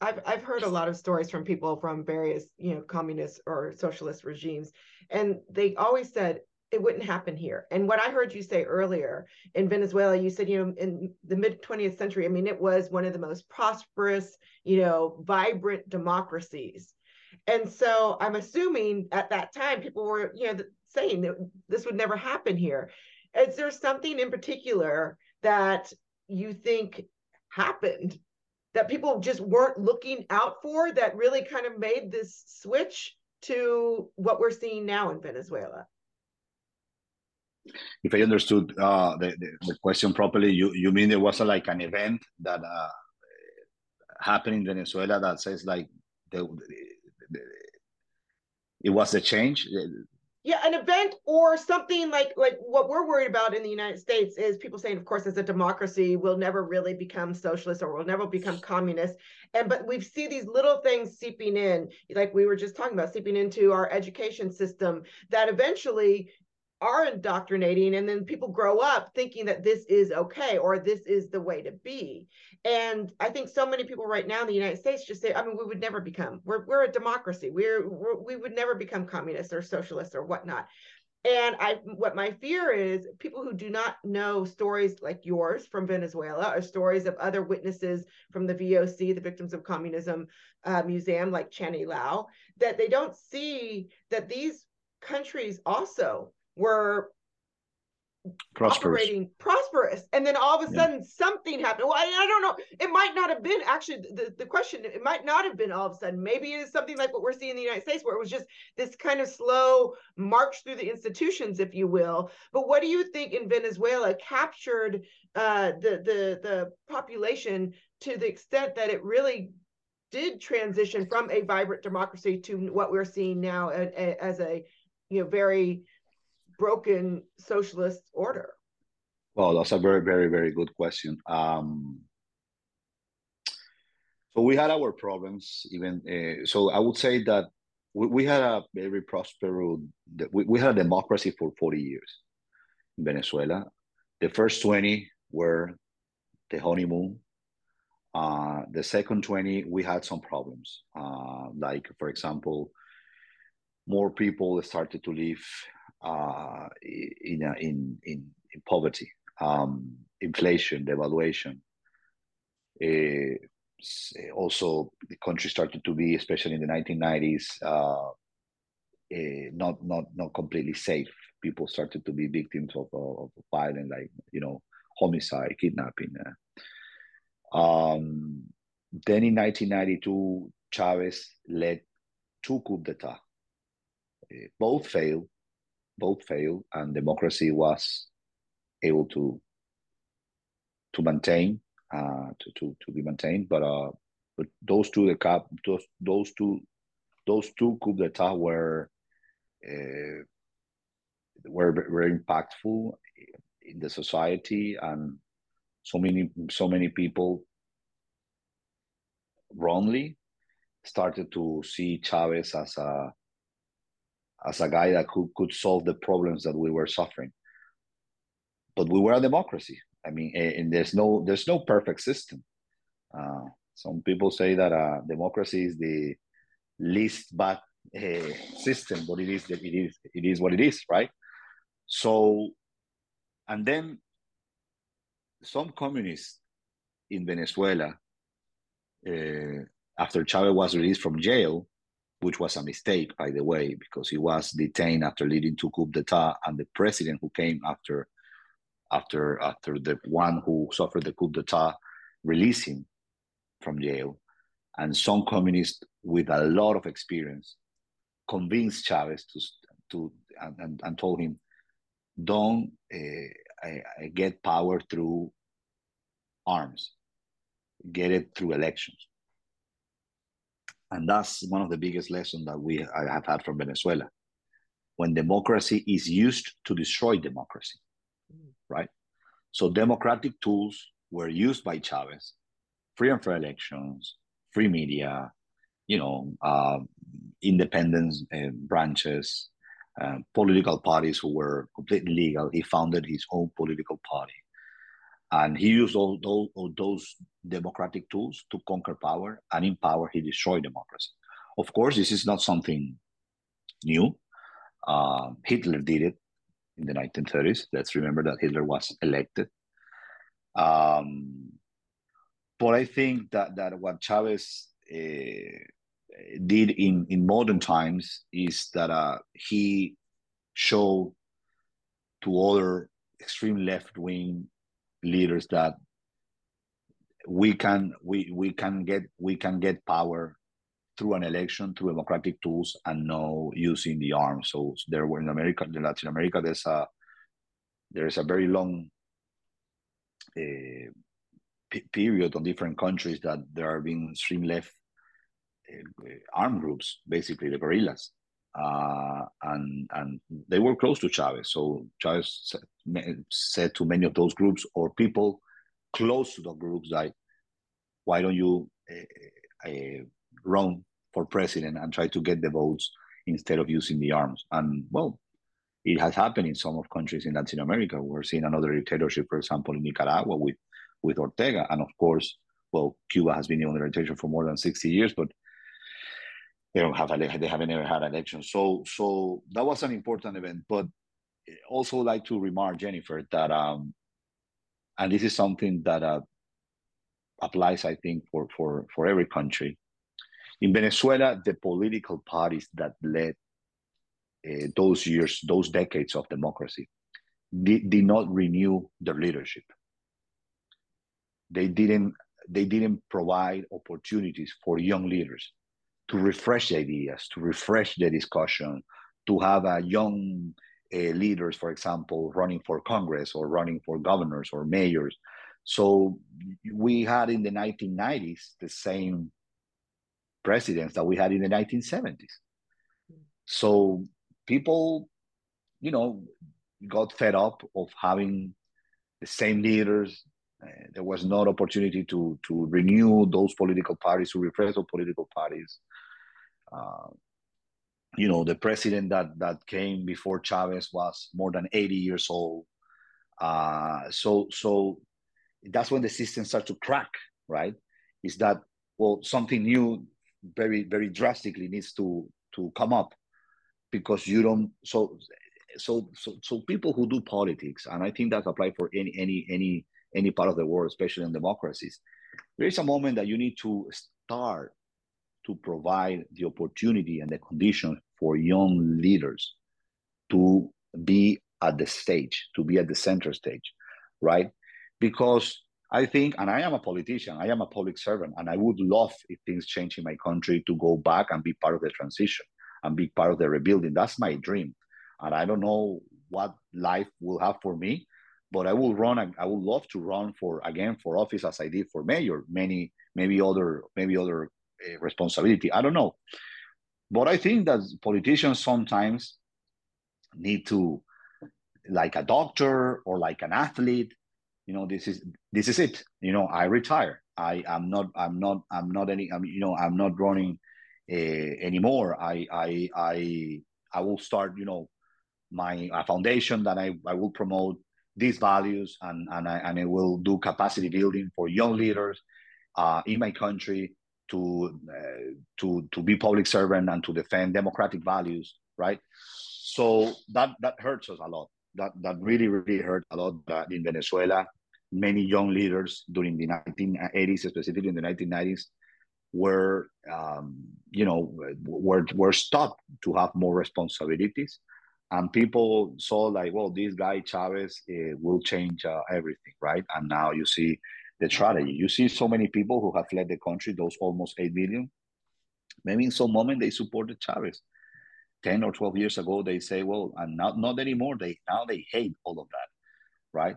I've I've heard a lot of stories from people from various, you know, communist or socialist regimes, and they always said it wouldn't happen here. And what I heard you say earlier in Venezuela, you said, you know, in the mid twentieth century, I mean, it was one of the most prosperous, you know, vibrant democracies. And so I'm assuming at that time, people were, you know, saying that this would never happen here. Is there something in particular that you think happened that people just weren't looking out for that really kind of made this switch to what we're seeing now in Venezuela? If I understood uh, the, the, the question properly, you, you mean there was a, like an event that uh, happened in Venezuela that says like, the, the it was a change? Yeah, an event or something like like what we're worried about in the United States is people saying, of course, as a democracy, we'll never really become socialist or we'll never become communist. And but we see these little things seeping in, like we were just talking about, seeping into our education system that eventually are indoctrinating, and then people grow up thinking that this is okay or this is the way to be. And I think so many people right now in the United States just say, I mean, we would never become, we're, we're a democracy, we're, we're we would never become communists or socialists or whatnot. And I what my fear is, people who do not know stories like yours from Venezuela or stories of other witnesses from the V O C, the Victims of Communism uh, Museum, like Chenny Lao, that they don't see that these countries also were prosperous. operating prosperous. And then all of a sudden yeah. something happened. Well, I, I don't know. It might not have been actually the, the question. It might not have been all of a sudden. Maybe it is something like what we're seeing in the United States, where it was just this kind of slow march through the institutions, if you will. But what do you think in Venezuela captured uh, the, the, the population to the extent that it really did transition from a vibrant democracy to what we're seeing now as a, you know, very broken socialist order? Well, that's a very, very, very good question. Um, so we had our problems even. Uh, so I would say that we, we had a very prosperous, we, we had a democracy for forty years in Venezuela. The first twenty were the honeymoon. Uh, the second twenty, we had some problems. Uh, like, for example, more people started to live Uh, in, in in in poverty, um, inflation, devaluation. Uh, also, the country started to be, especially in the nineteen nineties, uh, uh, not not not completely safe. People started to be victims of of, of violence, like you know, homicide, kidnapping. Uh. Um, then in nineteen ninety-two, Chavez led two coups d'état. Uh, both failed. Both failed, and democracy was able to to maintain, uh, to, to to be maintained. But uh, but those two, the cap, those those two, those two coups d'état were uh, were very impactful in the society, and so many so many people wrongly started to see Chavez as a as a guy that could, could solve the problems that we were suffering. But we were a democracy. I mean, and there's no there's no perfect system. Uh, some people say that uh, democracy is the least bad uh, system, but it is it is it is what it is, right? So, and then some communists in Venezuela, uh, after Chavez was released from jail, which was a mistake, by the way, because he was detained after leading two coups d'etat, and the president who came after. After after the one who suffered the coup d'etat released him from jail, and some communists with a lot of experience convinced Chavez to to and, and, and told him, don't uh, I, I get power through arms, get it through elections. And that's one of the biggest lessons that we I have had from Venezuela. When democracy is used to destroy democracy. Right? So democratic tools were used by Chavez, free and fair elections, free media, you know, uh, independence uh, branches, uh, political parties who were completely legal. He founded his own political party. And he used all those, all those democratic tools to conquer power, and in power, he destroyed democracy. Of course, this is not something new. Uh, Hitler did it. In the nineteen thirties, let's remember that Hitler was elected. Um, but I think that, that what Chavez uh, did in, in modern times is that uh, he showed to other extreme left-wing leaders that we can we we can get we can get power through an election, through democratic tools, and no using the arms. So there were in America, in Latin America, there's a there is a very long uh, period on different countries that there have been extreme left uh, armed groups, basically the guerrillas, uh, and and they were close to Chavez. So Chavez said to many of those groups or people close to the groups, like, why don't you Uh, uh, run for president and try to get the votes instead of using the arms? And well, it has happened in some of countries in Latin America. We're seeing another dictatorship, for example, in Nicaragua with, with Ortega. And of course, well, Cuba has been under dictatorship for more than sixty years, but they don't have they haven't ever had elections. So so that was an important event. But also like to remark, Jennifer, that um, and this is something that uh, applies, I think, for for for every country. In Venezuela, the political parties that led uh, those years, those decades of democracy, did, did not renew their leadership. They didn't, they didn't provide opportunities for young leaders to refresh the ideas, to refresh the discussion, to have a young uh, leaders, for example, running for Congress or running for governors or mayors. So we had in the nineteen nineties the same presidents that we had in the nineteen seventies. So people, you know, got fed up of having the same leaders. Uh, there was no opportunity to, to renew those political parties, to refresh those political parties. Uh, you know, the president that, that came before Chavez was more than eighty years old. Uh, so, so that's when the system starts to crack, right? Is that, well, something new very, very drastically needs to, to come up, because you don't, so, so, so, so people who do politics, and I think that applies for any, any, any, any part of the world, especially in democracies, there is a moment that you need to start to provide the opportunity and the conditions for young leaders to be at the stage, to be at the center stage, right? Because I think, and I am a politician, I am a public servant, and I would love, if things change in my country, to go back and be part of the transition and be part of the rebuilding. That's my dream. And I don't know what life will have for me, but I will run, I would love to run for, again, for office as I did for mayor, many, maybe other, maybe other uh, responsibility. I don't know. But I think that politicians sometimes need to, like a doctor or like an athlete, you know, this is this is it. You know, I retire. I am not, I'm not, I'm not any, I'm, you know, I'm not running uh, anymore. I, I, I, I will start, you know, my a foundation that I, I will promote these values, and and I and I will do capacity building for young leaders uh, in my country to uh, to to be public servant and to defend democratic values, right? So that that hurts us a lot. That that really really hurt a lot uh, in Venezuela. Many young leaders during the nineteen eighties, specifically in the nineteen nineties, were um, you know were were stopped to have more responsibilities, and people saw like, well, this guy Chavez uh, will change uh, everything, right? And now you see the tragedy. You see so many people who have fled the country, those almost eight million. Maybe in some moment they supported Chavez. ten or twelve years ago, they say, well, and not, not anymore. They now they hate all of that, right?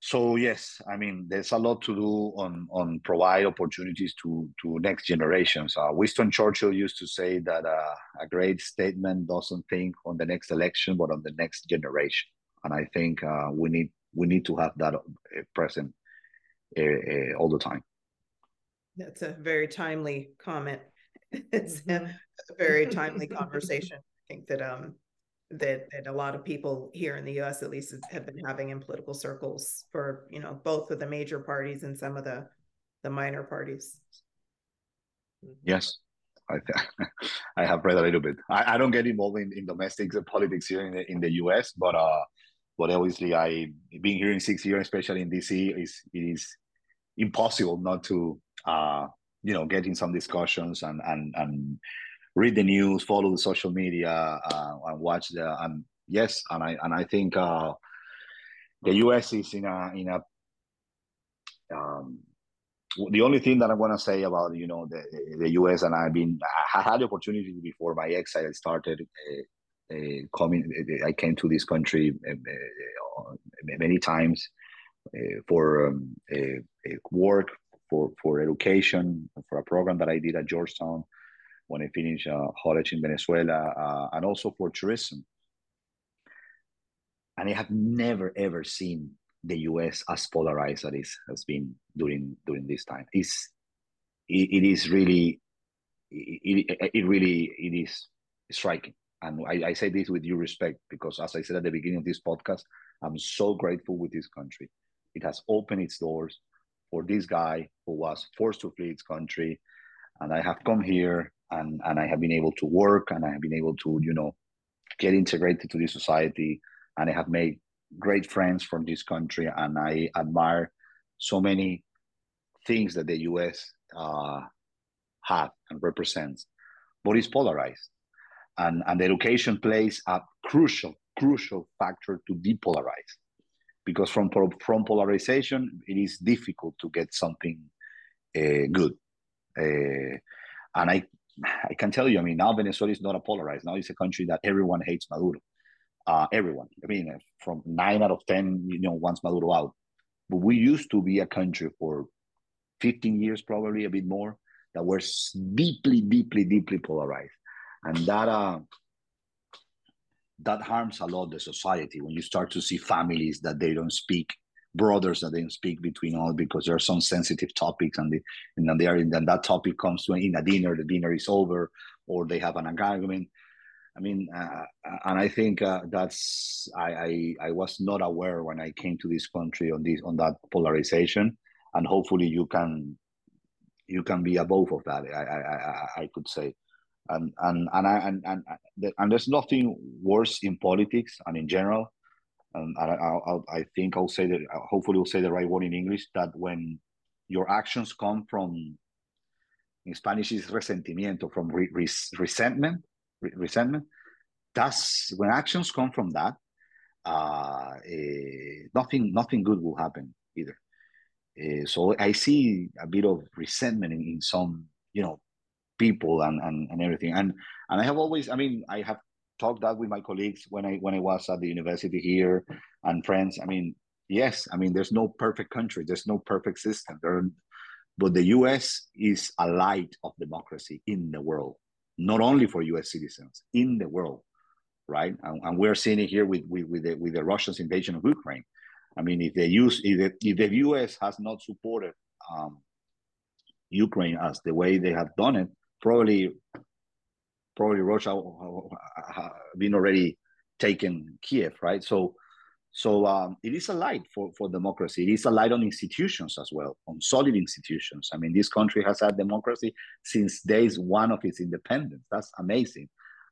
So yes, I mean, there's a lot to do on on provide opportunities to to next generations. Uh, Winston Churchill used to say that uh, a great statement doesn't think on the next election, but on the next generation. And I think uh, we need we need to have that present uh, uh, all the time. That's a very timely comment. It's a very timely conversation. I think that um. That, that a lot of people here in the U S at least have been having in political circles for, you know, both of the major parties and some of the, the minor parties. Yes, I, I have read a little bit. I, I don't get involved in, in domestic politics here in the, in the U S, but uh, but obviously I being here in six years, especially in D C, is it is impossible not to uh, you know get in some discussions and and and. Read the news, follow the social media, uh, and watch the. And yes, and I and I think uh, the U S is in a in a. Um, the only thing that I'm gonna say about you know the the U S, and I've been I had the opportunity before my exile started uh, uh, coming. I came to this country uh, many times uh, for um, uh, work, for for education, for a program that I did at Georgetown when I finished uh, college in Venezuela, uh, and also for tourism. And I have never, ever seen the U S as polarized as it has been during during this time. It's, it, it is really, it, it, it really, it is striking. And I, I say this with due respect, because as I said at the beginning of this podcast, I'm so grateful with this country. It has opened its doors for this guy who was forced to flee its country. And I have come here, and, and I have been able to work, and I have been able to, you know, get integrated to this society. And I have made great friends from this country. And I admire so many things that the U S uh, has and represents. But it's polarized. And, and education plays a crucial, crucial factor to depolarize. Because from, from polarization, it is difficult to get something uh, good. Uh, and I, I can tell you, I mean, now Venezuela is not a polarized. Now it's a country that everyone hates Maduro. Uh, everyone. I mean, from nine out of ten, you know, once Maduro out. But we used to be a country for fifteen years, probably a bit more, that were deeply, deeply, deeply polarized. And that uh, that harms a lot the society when you start to see families that they don't speak. Brothers that they speak between all, because there are some sensitive topics, and, the, and then they are in then that topic comes to in a dinner, the dinner is over, or they have an argument. I mean, uh, and I think uh, that's I, I I was not aware when I came to this country on this on that polarization, and hopefully you can you can be above of that. I I I, I could say, and and and I and and, and there's nothing worse in politics and in general. And I, I, I think I'll say that, hopefully I'll say the right word in English, that when your actions come from, in Spanish is resentimiento, from re, res, resentment, re, resentment. That's, when actions come from that, uh, eh, nothing nothing good will happen either. Eh, so I see a bit of resentment in, in some, you know, people and, and, and everything. And, and I have always, I mean, I have, talk that with my colleagues when I when I was at the university here and friends. I mean, yes, I mean, there's no perfect country. There's no perfect system. There are, but the U S is a light of democracy in the world, not only for U S citizens, in the world, right? And, and we're seeing it here with with with the, with the Russians' invasion of Ukraine. I mean, if the use if the, if the U S has not supported um, Ukraine as the way they have done it, probably probably Russia been already taken Kiev, right? So so um, it is a light for, for democracy. It is a light on institutions as well, on solid institutions. I mean, this country has had democracy since days one of its independence. That's amazing.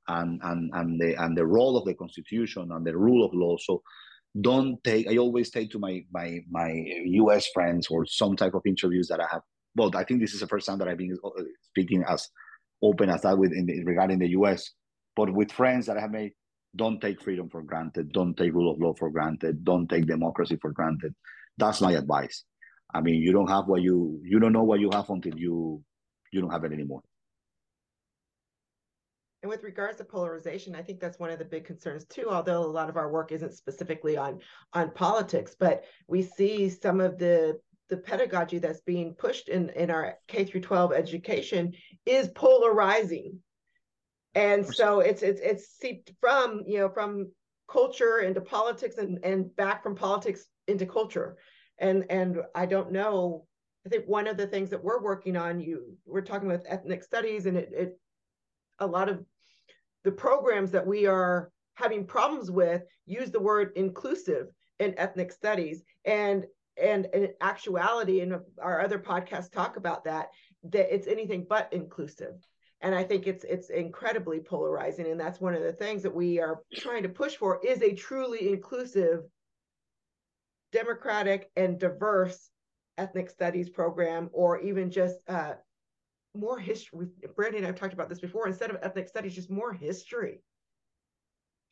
And and and the and the role of the constitution and the rule of law. So don't take, I always take to my my my U S friends or some type of interviews that I have. Well, I think this is the first time that I've been speaking as open as that with in the, regarding the U S, but with friends that I have made, don't take freedom for granted. Don't take rule of law for granted. Don't take democracy for granted. That's my advice. I mean, you don't have what you, you don't know what you have until you, you don't have it anymore. And with regards to polarization, I think that's one of the big concerns too, although a lot of our work isn't specifically on, on politics, but we see some of the the pedagogy that's being pushed in, in our K through twelve education is polarizing. And so it's it's it's seeped from, you know, from culture into politics and, and back from politics into culture. And and I don't know, I think one of the things that we're working on, you we're talking with ethnic studies, and it, it a lot of the programs that we are having problems with use the word inclusive in ethnic studies. And And in actuality, and our other podcasts talk about that, that it's anything but inclusive. And I think it's it's incredibly polarizing. And that's one of the things that we are trying to push for is a truly inclusive, democratic and diverse ethnic studies program, or even just uh, more history. Brandy and I've talked about this before. Instead of ethnic studies, just more history.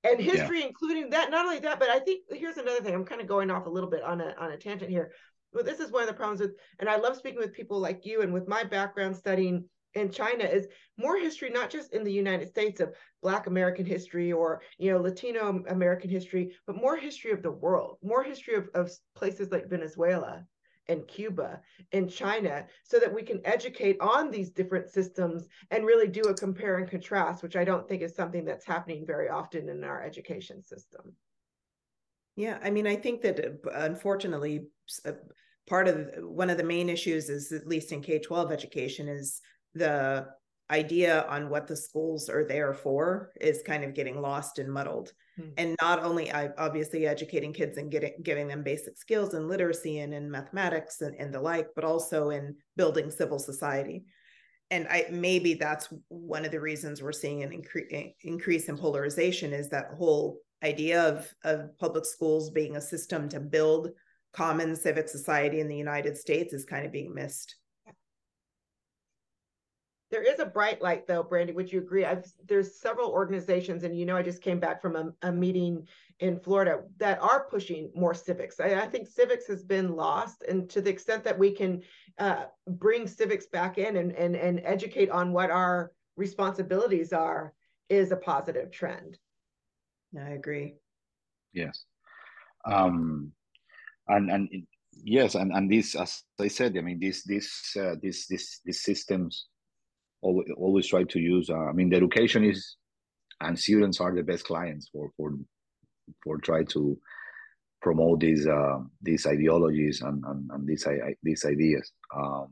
And history, yeah. Including that, not only that, but I think here's another thing. I'm kind of going off a little bit on a on a tangent here. But this is one of the problems with, and I love speaking with people like you, and with my background studying in China, is more history, not just in the United States of Black American history or, you know, Latino American history, but more history of the world, more history of, of places like Venezuela and Cuba and China, so that we can educate on these different systems and really do a compare and contrast, which I don't think is something that's happening very often in our education system. Yeah, I mean, I think that unfortunately, part of one of the main issues is, at least in K twelve education, is the idea on what the schools are there for is kind of getting lost and muddled. Mm-hmm. And not only obviously educating kids and getting, giving them basic skills and literacy and in mathematics and, and the like, but also in building civil society. And I, maybe that's one of the reasons we're seeing an incre- increase in polarization, is that whole idea of, of public schools being a system to build common civic society in the United States is kind of being missed. There is a bright light, though, Brandy, would you agree? I've, there's several organizations, and you know, I just came back from a, a meeting in Florida that are pushing more civics. I, I think civics has been lost, and to the extent that we can uh, bring civics back in and, and, and educate on what our responsibilities are, is a positive trend. I agree. Yes. Um, and and yes, and, and this, as I said, I mean, these these uh, these these these systems. Always, always try to use. Uh, I mean, the education is, and students are the best clients for for for try to promote these uh, these ideologies and and, and these I, these ideas. Um,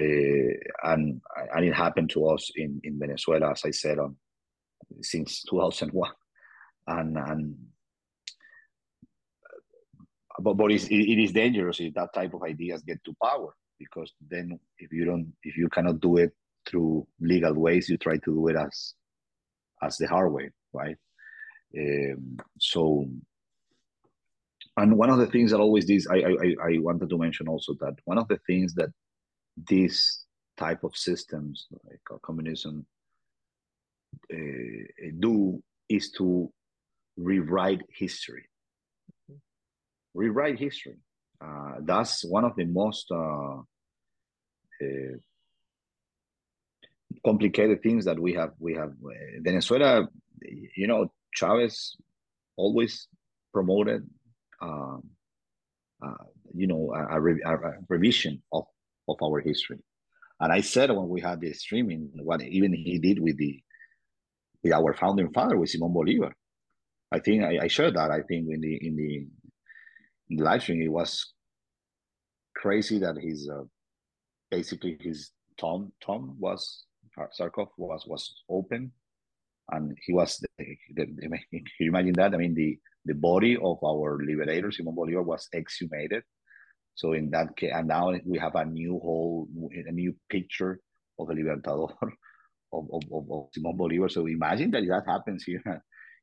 uh, and and it happened to us in, in Venezuela, as I said, on since two thousand one, and and but but it's, it is dangerous if that type of ideas get to power. Because then if you don't, if you cannot do it through legal ways, you try to do it as as the hard way, right? Um, so, and one of the things that always this, I, I, I wanted to mention also that one of the things that these type of systems, like communism, uh, do is to rewrite history. Mm-hmm. Rewrite history. Uh, that's one of the most uh, uh, complicated things that we have. We have uh, Venezuela, you know, Chavez always promoted, uh, uh, you know, a, a, a revision of, of our history. And I said when we had the streaming, what even he did with the with our founding father, with Simón Bolívar. I think I, I shared that. I think in the in the. In the live stream, it was crazy that he's uh, basically his tomb tomb was sarcophagus was was open, and he was the, the, the, can you imagine that? I mean, the the body of our liberator Simón Bolívar was exhumated. So in that case, and now we have a new whole, a new picture of the Libertador, of, of, of, of Simón Bolívar. So imagine that that happens here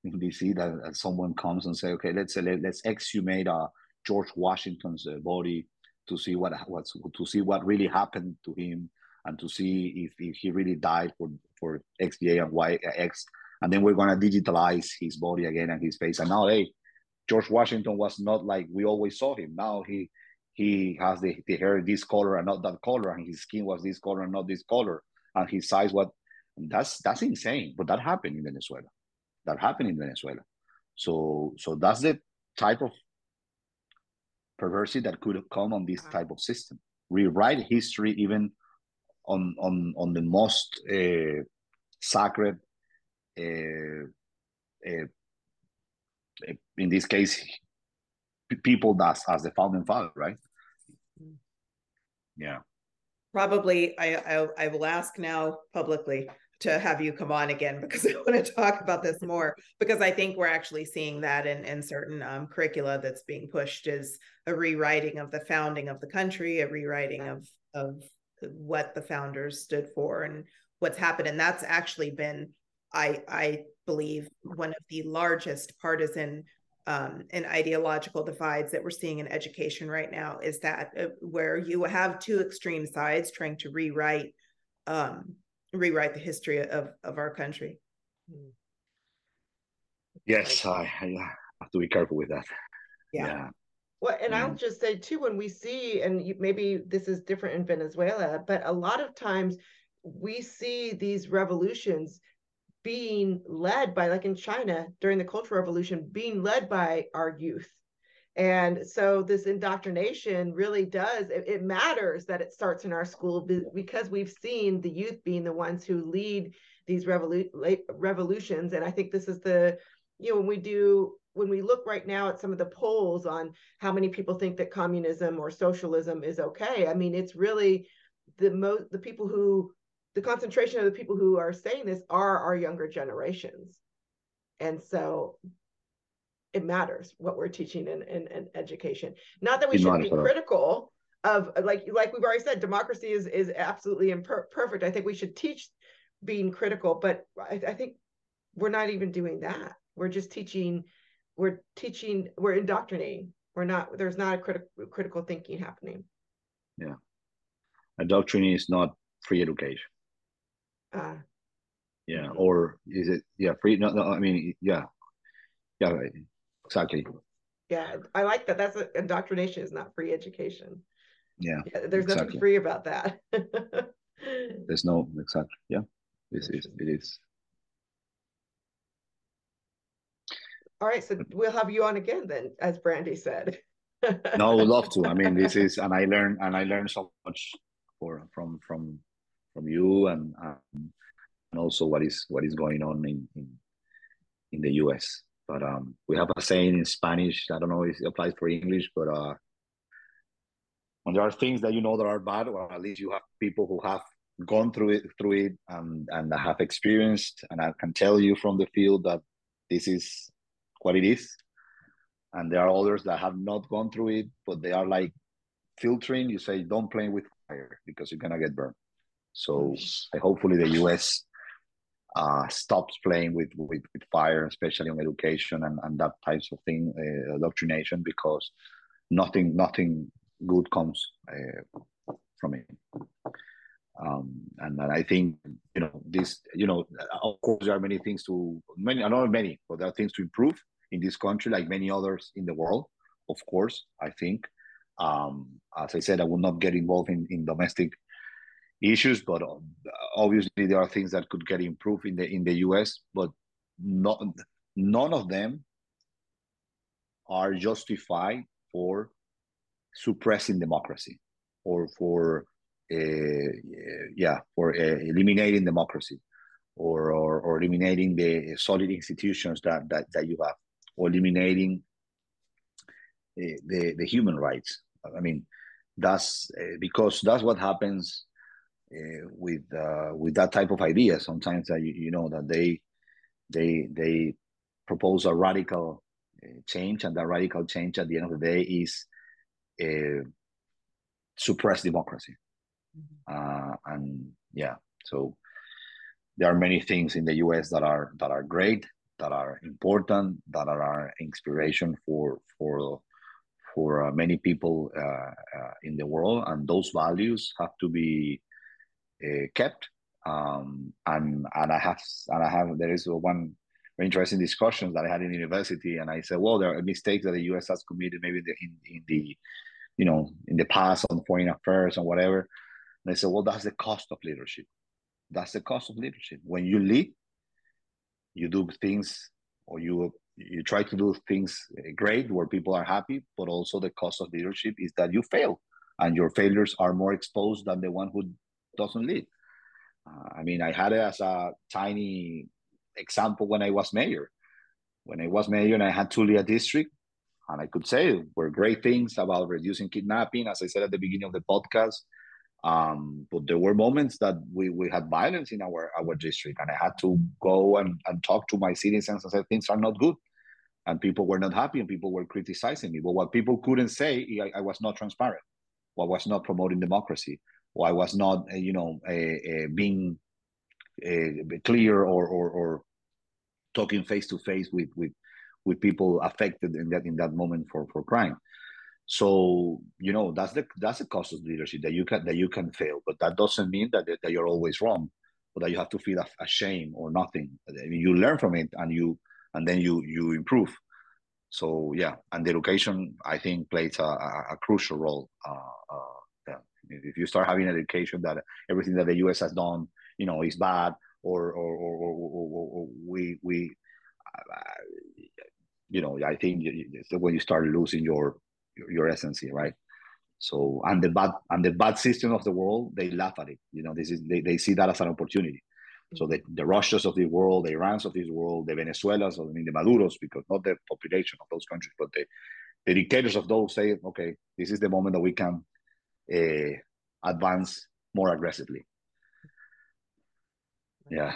in D C, that, that someone comes and say, okay, let's uh, let, let's exhumate uh, George Washington's uh, body to see what what's to see what really happened to him, and to see if, if he really died for for X D A and Y uh, X, and then we're gonna digitalize his body again and his face. And now, hey, George Washington was not like we always saw him. Now he. He has the, the hair this color and not that color, and his skin was this color and not this color, and his size was. That's that's insane, but that happened in Venezuela. That happened in Venezuela. So so that's the type of perversity that could come on this type of system. Rewrite history even on on on the most uh, sacred. Uh, uh, in this case. People that's as the founding father, right? Yeah. Probably, I, I I will ask now publicly to have you come on again, because I want to talk about this more, because I think we're actually seeing that in, in certain um, curricula that's being pushed is a rewriting of the founding of the country, a rewriting of, of what the founders stood for and what's happened. And that's actually been, I, I believe, one of the largest partisan Um, and ideological divides that we're seeing in education right now, is that uh, where you have two extreme sides trying to rewrite um, rewrite the history of, of our country. Yes, I, I have to be careful with that. Yeah. yeah. Well, and yeah. I'll just say too, when we see, and you, maybe this is different in Venezuela, but a lot of times we see these revolutions being led by, like in China during the Cultural Revolution, being led by our youth. And so this indoctrination really does, it, it matters that it starts in our school, because we've seen the youth being the ones who lead these revolu- revolutions. And I think this is the, you know, when we do, when we look right now at some of the polls on how many people think that communism or socialism is okay, I mean, it's really the most, the people who the concentration of the people who are saying this are our younger generations. And so it matters what we're teaching in, in, in education. Not that we should be critical of, like like we've already said, democracy is, is absolutely imperfect. I think we should teach being critical, but I, I think we're not even doing that. We're just teaching, we're teaching, we're indoctrinating. We're not, there's not a criti- critical thinking happening. Yeah. Indoctrinating is not free education. Uh, yeah, or is it? Yeah, free. No, no. I mean, yeah, yeah, exactly. Yeah, I like that. That's a, indoctrination is not free education. Yeah, yeah there's exactly. nothing free about that. There's no exactly. Yeah, this is it is. All right, so we'll have you on again then, as Brandy said. No, I would love to. I mean, this is, and I learned, and I learned so much for from from. From you and um, and also what is what is going on in, in in the U S. But um, we have a saying in Spanish. I don't know if it applies for English, but uh, when there are things that you know that are bad, or at least you have people who have gone through it through it and and have experienced, and I can tell you from the field that this is what it is. And there are others that have not gone through it, but they are like filtering. You say, don't play with fire because you're gonna get burned. So uh, hopefully the U S uh, stops playing with, with, with fire, especially on education and, and that types of thing, uh, indoctrination, because nothing nothing good comes uh, from it. Um, and, and I think, you know, this, you know, of course there are many things to, many, not many, but there are things to improve in this country, like many others in the world, of course, I think. Um, as I said, I will not get involved in, in domestic issues, but obviously there are things that could get improved in the in the U S, but not, none of them are justified for suppressing democracy or for uh, yeah for uh, eliminating democracy or, or or eliminating the solid institutions that that, that you have, or eliminating the, the the human rights. I mean, That's uh, because that's what happens uh, with uh, with that type of idea. Sometimes that you, you know that they they they propose a radical uh, change, and that radical change at the end of the day is uh, suppress democracy. Mm-hmm. uh, and yeah, so there are many things in the U S that are that are great, that are important, that are our inspiration for for. for uh, many people uh, uh, in the world, and those values have to be uh, kept. Um, and and I have and I have there is one very interesting discussion that I had in university, and I said, well, there are mistakes that the U S has committed maybe the, in in the you know in the past on foreign affairs and whatever. And I said, well, that's the cost of leadership. That's the cost of leadership. When you lead, you do things, or you. You try to do things great where people are happy, but also the cost of leadership is that you fail, and your failures are more exposed than the one who doesn't lead. Uh, I mean, I had it as a tiny example when I was mayor. When I was mayor and I had to lead a district, and I could say were great things about reducing kidnapping, as I said at the beginning of the podcast, um, but there were moments that we, we had violence in our, our district, and I had to go and, and talk to my citizens and say things are not good. And people were not happy, and people were criticizing me. But what people couldn't say, I, I was not transparent. Well, I was not promoting democracy. Well, I was not, you know, uh, uh, being uh, clear or, or or talking face to face with with with people affected in that in that moment for for crime. So you know that's the that's the cost of leadership, that you can that you can fail, but that doesn't mean that that you're always wrong, or that you have to feel ashamed or nothing. I mean, you learn from it, and you. And then you you improve. So yeah, and the education, I think, plays a, a, a crucial role. Uh, uh, yeah. If you start having an education that everything that the U S has done, you know, is bad, or or or, or, or, or we we, uh, you know, I think when you start losing your your essence, right? So and the bad and the bad system of the world, they laugh at it. You know, this is they, they see that as an opportunity. So the, the Russias of the world, the Irans of this world, the Venezuelans, I mean the Maduros, because not the population of those countries, but the, the dictators of those say, okay, this is the moment that we can uh, advance more aggressively. Yeah.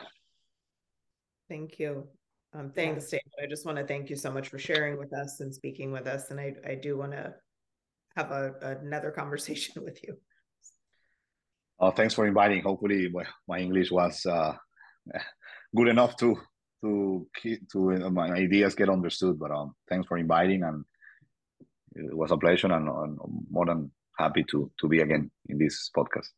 Thank you. Um, thanks, David. I just want to thank you so much for sharing with us and speaking with us. And I, I do want to have a, another conversation with you. Uh, thanks for inviting. Hopefully, well, my English was uh, good enough to to to uh, my ideas get understood. But um, thanks for inviting, and it was a pleasure, and, and more than happy to to be again in this podcast.